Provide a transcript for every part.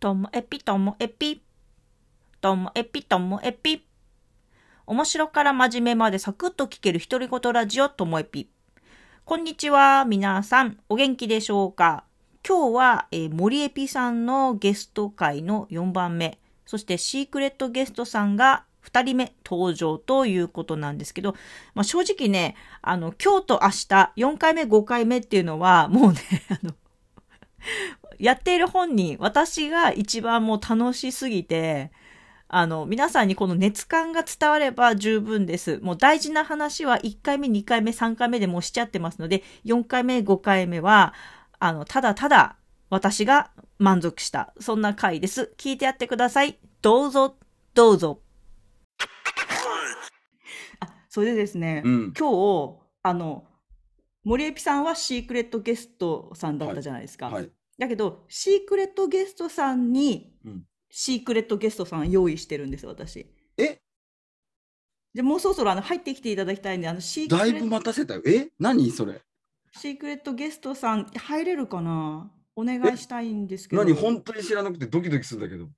ともえぴともえぴともえぴともえぴ。面白から真面目までサクッと聞ける独り言ラジオともえぴ。こんにちは、皆さんお元気でしょうか。今日は、森エピさんのゲスト会の4番目、そしてシークレットゲストさんが2人目登場ということなんですけど、まあ、正直ね、今日と明日4回目5回目っていうのはもうね、やっている本人、私が一番もう楽しすぎて、皆さんにこの熱感が伝われば十分です。もう大事な話は1回目、2回目、3回目でもうしちゃってますので、4回目、5回目は、ただただ私が満足した。そんな回です。聞いてやってください。どうぞ、どうぞ。それでですね、今日、森エピさんはシークレットゲストさんだったじゃないですか。はいはい、だけど、シークレットゲストさんに、シークレットゲストさん用意してるんです、私。でもうそろそろ入ってきていただきたいんで、シークレットだいぶ待たせたよ。何それ。シークレットゲストさん入れるかな、お願いしたいんですけど。何、本当に知らなくてドキドキするんだけど。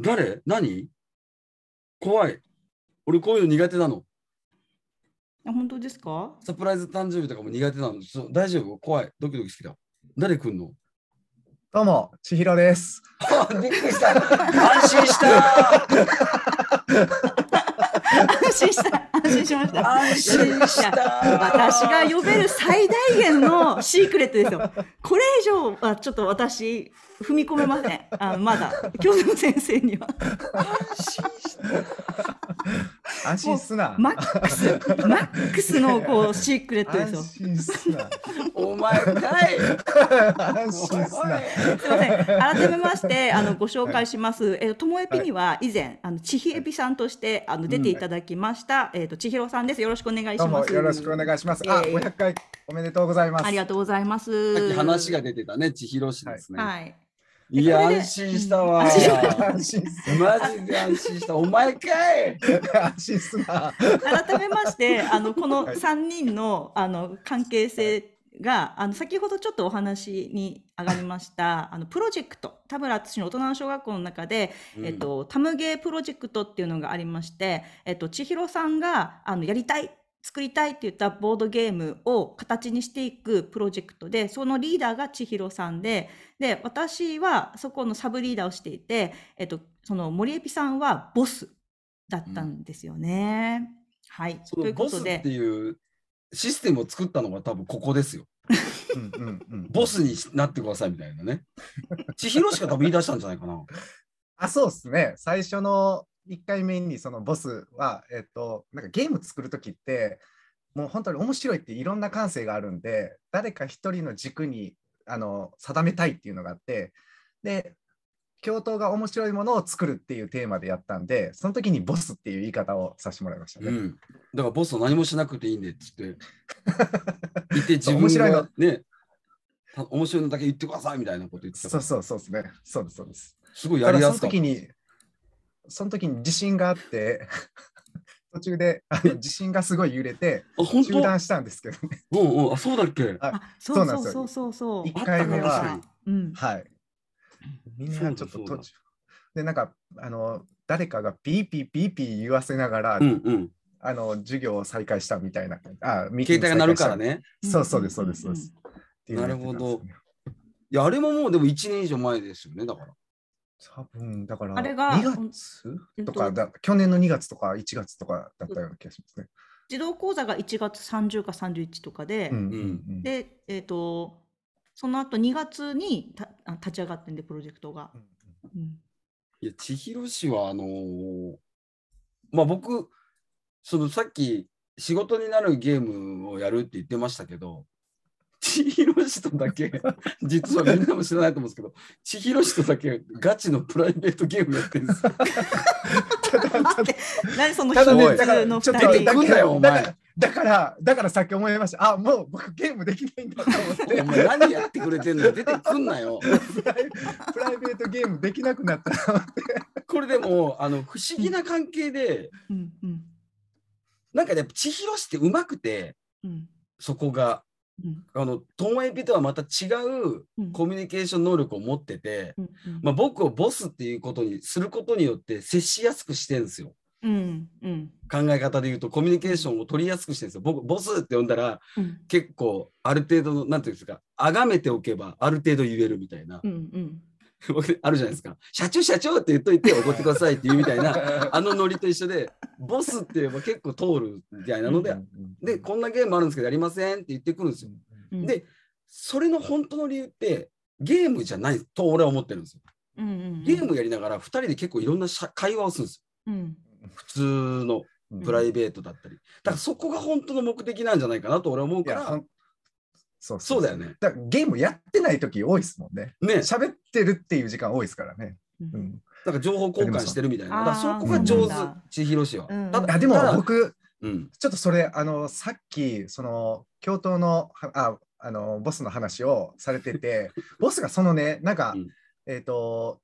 誰、何、怖い。俺こういうの苦手なの。本当ですか？サプライズ誕生日とかも苦手なの。大丈夫？怖い。ドキドキ好きだ。誰来んの？どうも、千尋です。びっくりした。安心した。安心しました。安心した。私が呼べる最大限のシークレットですよ。これ以上はちょっと私踏み込めません。まだ教授の先生には。安心した。安心すな。マックスのこうシークレットですよ。安心すな。お前かい。安心すな。すいません、改めましてご紹介します。ともえぴには以前ちひえぴさんとして出ていただきました、ちひろさんです。よろしくお願いします。よろしくお願いします。500回おめでとうございます。ありがとうございます。さっき話が出てたね、ちひろ氏ですね。はい、いや、安心したわ。安心マジで安心した。お前かい。安心すな。改めましてこの3人の関係性が先ほどちょっとお話に上がりましたプロジェクト、田村淳の大人の小学校の中で、タムゲープロジェクトっていうのがありまして、千尋さんがやりたい、作りたいって言ったボードゲームを形にしていくプロジェクトで、そのリーダーが千尋さんで、私はそこのサブリーダーをしていて、その森エピさんはボスだったんですよね。はい。ということで。システムを作ったのが多分ここですよ。ボスになってくださいみたいなね。千尋しか多分言い出したんじゃないかな。そうですね。最初の1回目にそのボスは、なんかゲーム作るときってもう本当に面白いっていろんな感性があるんで、誰か一人の軸に定めたいっていうのがあって、で教頭が面白いものを作るっていうテーマでやったんで、その時にボスっていう言い方をさせてもらいましたね。だからボスは何もしなくていいんでっつって言って、自分がね、面白いのだけ言ってくださいみたいなこと言ってた。そうですね。そうです。すごいやりやすかった。その時に地震があって途中で地震がすごい揺れて中断したんですけどね。そうだっけ？そうなんですよ。そう1回目は、はい。みんなちょっと途中でなんか誰かがピーピーピーピー言わせながら授業を再開したみたいな、携帯が鳴るからね。そうです。なるほど。いや、あれももうでも1年以上前ですよね。だから多分だから2月とか去年の2月とか1月とかだったような気がしますね。児童講座が1月30か31とかで、でその後2月に立ち上がってんで、プロジェクトが。いや、千尋氏は僕さっき仕事になるゲームをやるって言ってましたけど、千尋氏とだけ実はみんなも知らないと思うんですけど千尋氏とだけガチのプライベートゲームやってるんですよ。何その秘密の2人。だからさっき思いました。もう僕ゲームできないんだと思って。お前何やってくれてんの、出てくんなよ。プライベートゲームできなくなったなって。これでも不思議な関係で、なんかね、千尋氏ってうまくて、そこがトンワイピとはまた違うコミュニケーション能力を持ってて、うんまあ、僕をボスっていうことにすることによって接しやすくしてるんですよ、うんうん、考え方でいうとコミュニケーションを取りやすくしてるんですよ。僕ボスって呼んだら、うん、結構ある程度のなんていうんですか、崇めておけばある程度言えるみたいな、うんうんあるじゃないですか、社長社長って言っといておごってくださいっていうみたいなあのノリと一緒で、ボスって言えば結構通るみたいなので、でこんなゲームあるんですけどやりませんって言ってくるんですよ。でそれの本当の理由ってゲームじゃないと俺は思ってるんですよ。ゲームやりながら2人で結構いろんな会話をするんですよ、普通のプライベートだったり。だからそこが本当の目的なんじゃないかなと俺は思うから。そうだよね。だからゲームやってない時多いですもんね。ね、喋ってるっていう時間多いですからね。うん。だから情報交換してるみたいな。だからそこが上手。千尋氏は。うん、あでも僕、うん、ちょっとそれさっきその教頭のボスの話をされてて、ボスがそのねなんか、うん、同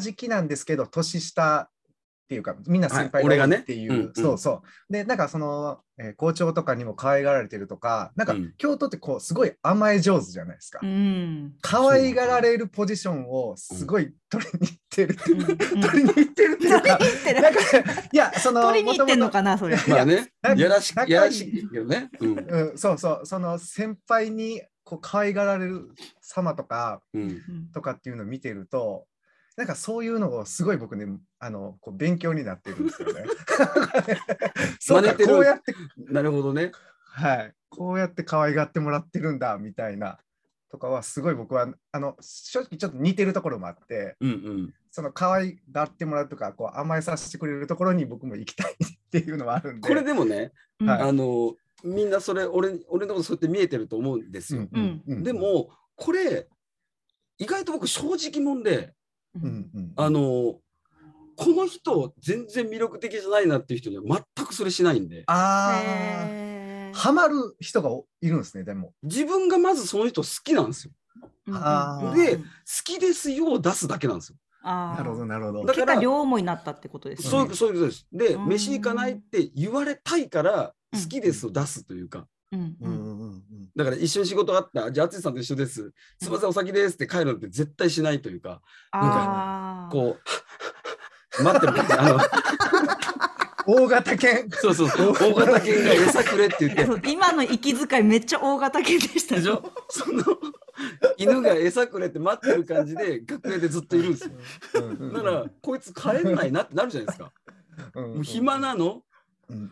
じ期なんですけど年下。っていうかみんな先輩が多いっていう、はいねうん、そうそうでなんかその、校長とかにも可愛がられてるとかなんか、うん、教頭ってこうすごい甘え上手じゃないですか、うん、可愛がられるポジションをすごい取りに行ってるって、うん、取りに行ってるっていうか、うん、なんかいやその取りに行ってんのかなそれまあねやらしいよね、うんうん、そうそうその先輩にこう可愛がられる様とか、うん、とかっていうのを見てるとなんかそういうのをすごい僕ねこう勉強になってるんですよね。そうだこうやってなるほどね、はい、こうやって可愛がってもらってるんだみたいなとかはすごい僕は正直ちょっと似てるところもあって、うんうん、その可愛がってもらうとかこう甘えさせてくれるところに僕も行きたいっていうのはあるんで。これでもね、はい、みんなそれ俺のことそうやって見えてると思うんですよ、うんうんうん、でもこれ意外と僕正直もんでうんうん、この人全然魅力的じゃないなっていう人には全くそれしないんで。ああハマる人がいるんですね。でも自分がまずその人好きなんですよ、うん、あで好きですよを出すだけなんですよ。あなるほどなるほど。だから両思いになったってことですね。そういうことです。で飯行かないって言われたいから好きですを出すというか、うんうんうん、だから一緒に仕事があったじゃあ淳さんと一緒ですすいませんお先ですって帰るのって絶対しないというか、うん、なんかこう待ってるって大型犬そうそう大型犬が餌くれって言って今の息遣いめっちゃ大型犬でしたでしょ。その犬が餌くれって待ってる感じで楽屋でずっといるんですよ。だからこいつ帰んないなってなるじゃないですか。もう暇なの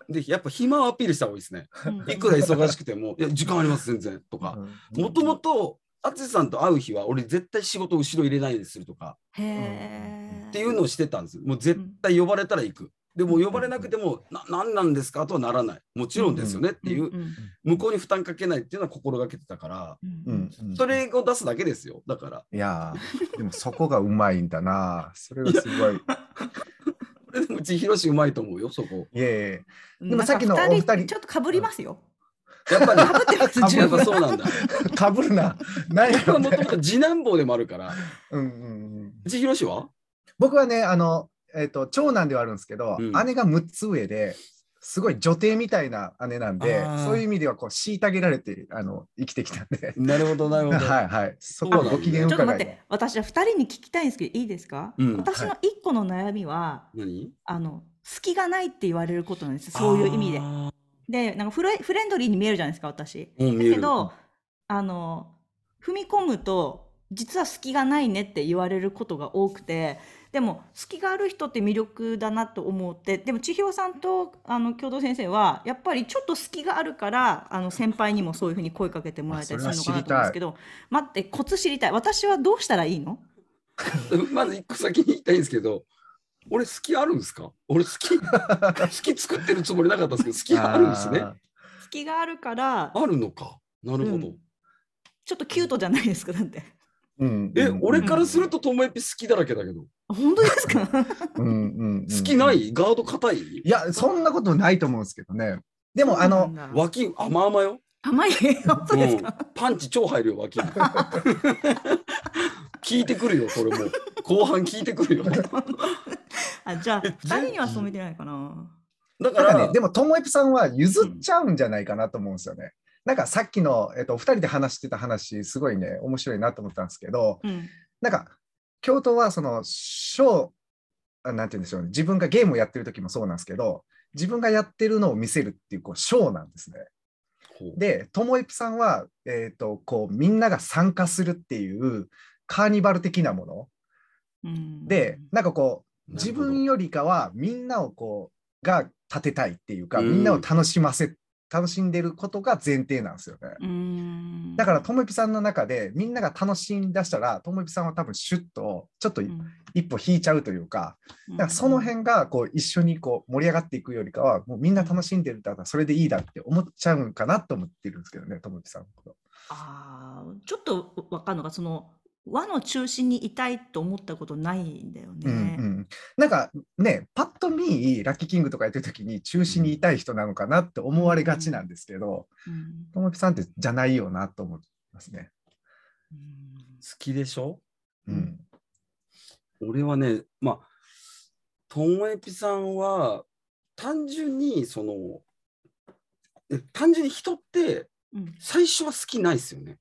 でやっぱ暇をアピールした方がいいですね、うん、いくら忙しくてもいや時間あります全然とか、もともと淳さんと会う日は俺絶対仕事を後ろ入れないようにするとかへっていうのをしてたんです。もう絶対呼ばれたら行く。でも呼ばれなくても何なんですかとはならない。もちろんですよねっていう、向こうに負担かけないっていうのは心がけてたから、うんうん、それを出すだけですよ。だからいやでもそこがうまいんだなそれがすごいでも千尋氏うまいと思うよそこ。いやいやでもさっきのお二人ちょっとかぶりますよ、やっぱりかぶってますやっぱそうなんだかぶるな何やろ、ね、もともと次男坊でもあるからうんうん、うん、千尋氏は僕はね長男ではあるんですけど、うん、姉が6つ上ですごい女帝みたいな姉なんで、そういう意味ではこう虐げられて生きてきたんで。なるほどなるほどはいはい。そこはご機嫌伺い。ちょっと待って、私は2人に聞きたいんですけどいいですか、うん、私の1個の悩みは、はい、隙がないって言われることなんです。そういう意味でなんかフレンドリーに見えるじゃないですか私、だけど踏み込むと実は隙がないねって言われることが多くて、でも隙がある人って魅力だなと思って。でも千尋さんと教頭先生はやっぱりちょっと隙があるから先輩にもそういうふうに声かけてもらえたりするのかなと思うんですけど、待ってコツ知りたい。私はどうしたらいいのまず一個先に言いたいんですけど、俺隙あるんですか。俺隙作ってるつもりなかったんですけど隙があるんですね。隙があるからあるのか。なるほど、うん、ちょっとキュートじゃないですかだってうん、俺からするとトンボエピ好きだらけだけど。本当ですか好きないガード固い。いやそんなことないと思うんですけどね。でも脇甘々よ。甘い本当ですか、うん、パンチ超入るよ脇聞いてくるよこれも後半聞いてくるよじゃあ2人には染めてないかな。だからねでもトンボエピさんは譲っちゃうんじゃないかなと思うんですよね、うんなんかさっきの、お二人で話してた話すごいね面白いなと思ったんですけど、うん、なんか教頭はそのなんて言うんでしょうね、自分がゲームをやってる時もそうなんですけど、自分がやってるのを見せるっていう、こうショーなんですね。でともゆきさんは、こうみんなが参加するっていうカーニバル的なもの、うん、でなんかこう自分よりかはみんなをこうが立てたいっていうか、みんなを楽しんでることが前提なんですよね。うん、だからともゆきさんの中でみんなが楽しんだしたら、ともゆきさんは多分シュッとちょっと一歩引いちゃうというか、うん、だからその辺がこう一緒にこう盛り上がっていくよりかは、もうみんな楽しんでるからそれでいいだって思っちゃうんかなと思ってるんですけどね、ともゆきさんのこと。ああ、ちょっと分かるのが、その輪の中心にいたいと思ったことないんだよね。うんうん、なんかね、パッと見ラッキーキングとかやってる時に中心にいたい人なのかなって思われがちなんですけど、ともぴさんってじゃないよなと思いますね。うん、好きでしょ、うん、俺はね、まあともぴさんは単純に人って最初は好きないですよね。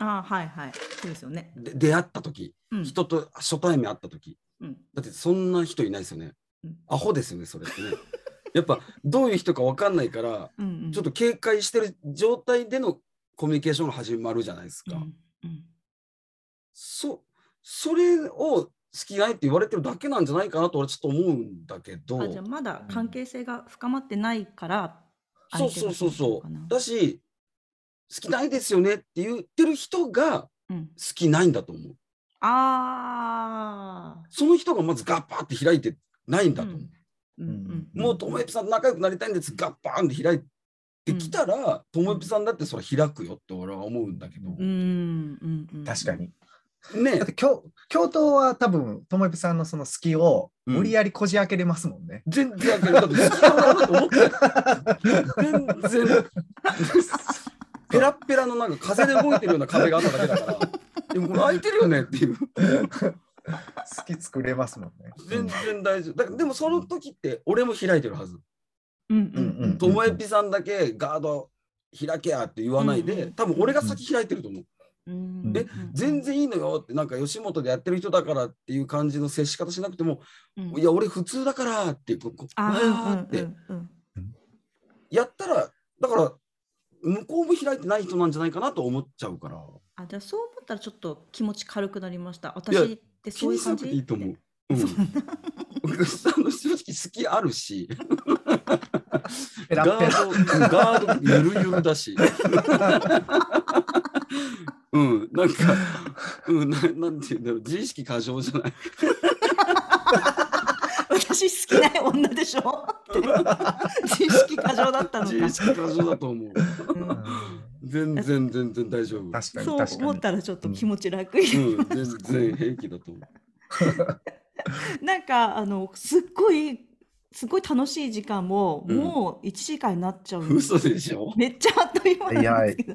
うん、あ、はいはい、そうですよね。で出会った時、うん、人と初対面会った時、うん、だってそんな人いないですよね。うん、アホですよねそれってね。やっぱどういう人か分かんないからうん、うん、ちょっと警戒してる状態でのコミュニケーションが始まるじゃないですか。うんうん、それを好きないって言われてるだけなんじゃないかなと俺ちょっと思うんだけど。あ、じゃあまだ関係性が深まってないから、うん、そうそうそうそうだし、好きないですよねって言ってる人が好きないんだと思う。うん、ああ、その人がまずガッパーって開いてないんだと思う。うんうんうん、もうともゆきさんと仲良くなりたいんです、ガッパーンって開いてきたら、ともゆきさんだってそれ開くよって俺は思うんだけど。うんうん、確かに。ね、だって教頭は多分ともゆきさんのその好きを無理やりこじ開けれますもんね。うん、全然開ける。好きだなと思って全然。ペラッペラのなんか風で動いてるような壁があっただけだからでもこれ開いてるよねっていう好き作れますもんね。全然大丈夫だから。でもその時って俺も開いてるはず。ともえぴさんだけガード開けやって言わないで、多分俺が先開いてると思う。で全然いいのよって、なんか吉本でやってる人だからっていう感じの接し方しなくても、いや俺普通だからってこうってやったら、だから向こうも開いてない人なんじゃないかなと思っちゃうから。あ、じゃあそう思ったらちょっと気持ち軽くなりました。私ってそういう感じ。いいと思う。うん、正直好きあるしペラペラガードゆるゆるだしうん、なんか、うん、なんていうんだろう、自意識過剰じゃない私好きない女でしょって自意識過剰だったのか。自意識過剰だと思う。全然大丈夫。確かに確かに。そう思ったらちょっと気持ち楽に。うん、全然平気だと思う。なんかすっごい楽しい時間ももう1時間になっちゃう。嘘でしょ。めっちゃあっという間なんですけど、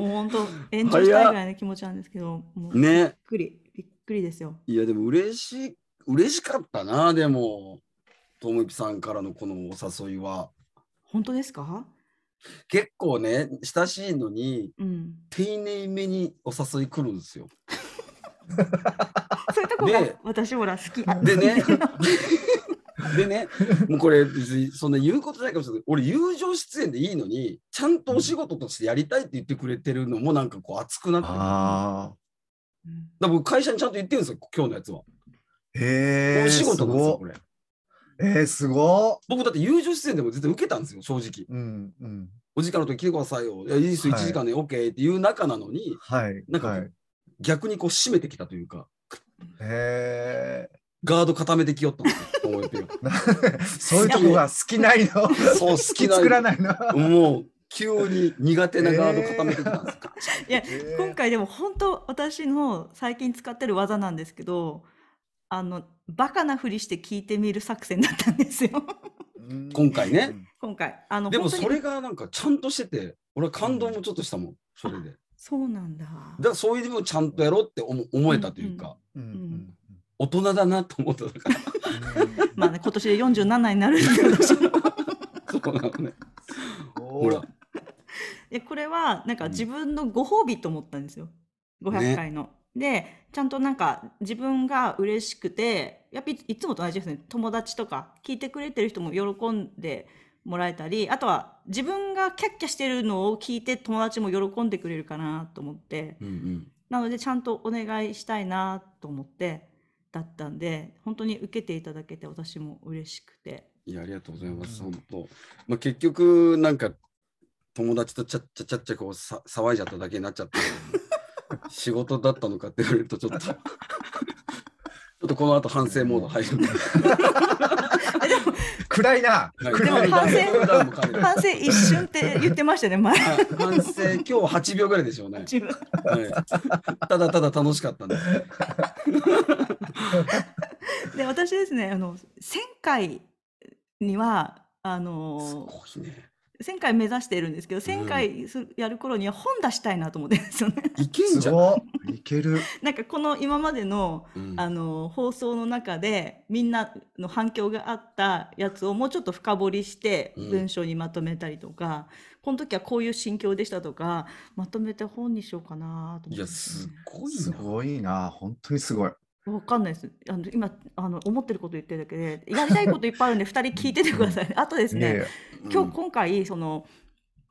もう本当延長したいぐらいの気持ちなんですけど、もうね、びっくりですよ。いやでも嬉しかったな。でもともぴさんからのこのお誘いは。本当ですか？結構ね、親しいのに、うん、丁寧めにお誘い来るんですよそういうとこが私ほら好きでねでねもうこれ別にそんな言うことないかもしれないけど、俺友情出演でいいのにちゃんとお仕事としてやりたいって言ってくれてるのもなんかこう熱くなってる。あ、だから会社にちゃんと言ってるんですよ、今日のやつは。お仕事なんですよこれ。すごっ。僕だって友情出演でも絶対受けたんですよ正直。うんうん、お時間の時来てくださいよ、いやいいですよ、はい、1時間で OK っていう中なのに、はい、なんか、はい、逆にこう締めてきたというか、ガード固めてきよったんですよ思ってるそういうとこが好きないのそう、好き作らないのもう急に苦手なガード固めてきたんですか。いや、今回でも本当私の最近使ってる技なんですけど、バカなふりして聞いてみる作戦だったんですよ今回ね。今回でもそれがなんかちゃんとしてて、俺は感動もちょっとしたもん、それで。そうなんだ。だからそういうのもちゃんとやろうって思えたというか、大人だなと思ったからまあね、今年で47になるんだけどそうなのね。ほらで、これはなんか自分のご褒美と思ったんですよ。500ね。回の。で、ちゃんとなんか自分が嬉しくて、やっぱりいつもと同じですね。友達とか聞いてくれてる人も喜んでもらえたり、あとは自分がキャッキャしてるのを聞いて友達も喜んでくれるかなと思って、うんうん。なのでちゃんとお願いしたいなと思ってだったんで、本当に受けていただけて私も嬉しくて。いや、ありがとうございます。本当。まあ、結局、なんか、友達とちゃっちゃちゃっちゃこう騒いじゃっただけになっちゃって、仕事だったのかって言われると、ちょっと、ちょっとこの後反省モード入るんで。暗いな。でも暗いな。反省一瞬って言ってましたね、前。反省、今日8秒ぐらいでしょうね。自分はい、ただただ楽しかったんで。で、私ですね、1000回には、すごいね。1000回目指しているんですけど、1000回やる頃には本出したいなと思ってるんですよね。いけんじゃん。いける。なんかこの今までの、放送の中でみんなの反響があったやつをもうちょっと深掘りして文章にまとめたりとか、この時はこういう心境でしたとかまとめて本にしようかなと思って。いや、すごいな。すごいな。本当にすごい。わかんないです。今思ってること言ってるだけで、やりたいこといっぱいあるんで2 人聞いててください、ね。あとですね、今回教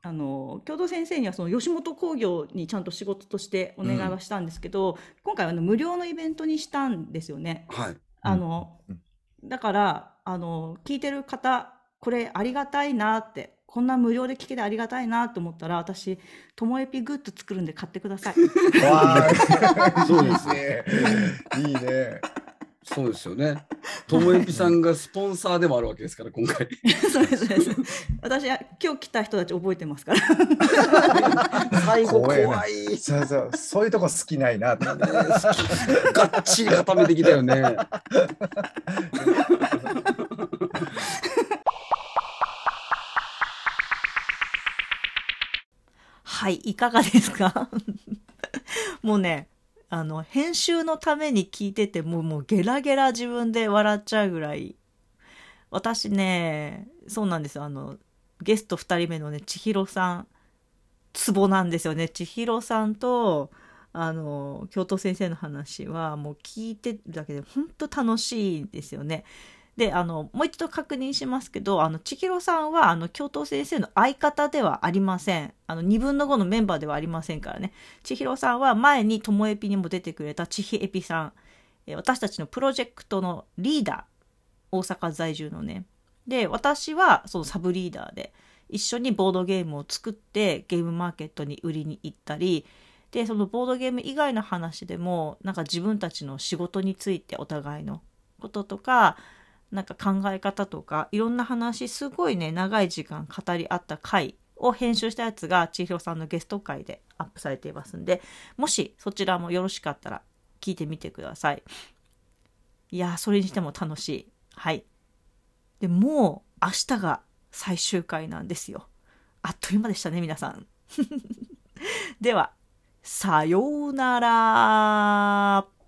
頭先生にはその吉本興業にちゃんと仕事としてお願いはしたんですけど、今回は無料のイベントにしたんですよね。はい。だから聞いてる方、これありがたいなって、こんな無料で聞けてありがたいなと思ったら、私ともえぴグッズ作るんで買ってください。わー、そうですね。いいね。そうですよね。ともえぴさんがスポンサーでもあるわけですから、今回。そうですそうです。私今日来た人たち覚えてますから。最後怖い。そういうとこ好きないなって。ね、がっちり固めてきたよね。はい、いかがですか？もうね、編集のために聞いてて、もうゲラゲラ自分で笑っちゃうぐらい。私ね、そうなんですよ。ゲスト2人目のね、千尋さん、ツボなんですよね。千尋さんと、教頭先生の話は、もう聞いてるだけで、ほんと楽しいですよね。で、もう一度確認しますけど、千尋さんは、教頭先生の相方ではありません。2分の5のメンバーではありませんからね。千尋さんは前にともえぴにも出てくれた千尋エピさん、私たちのプロジェクトのリーダー、大阪在住のね。で、私はそのサブリーダーで、一緒にボードゲームを作って、ゲームマーケットに売りに行ったり、で、そのボードゲーム以外の話でも、なんか自分たちの仕事についてお互いのこととか、なんか考え方とかいろんな話、すごいね、長い時間語り合った回を編集したやつが千尋さんのゲスト回でアップされていますんで、もしそちらもよろしかったら聞いてみてください。いやー、それにしても楽しい。はい。でもう明日が最終回なんですよ。あっという間でしたね、皆さん。では、さようなら。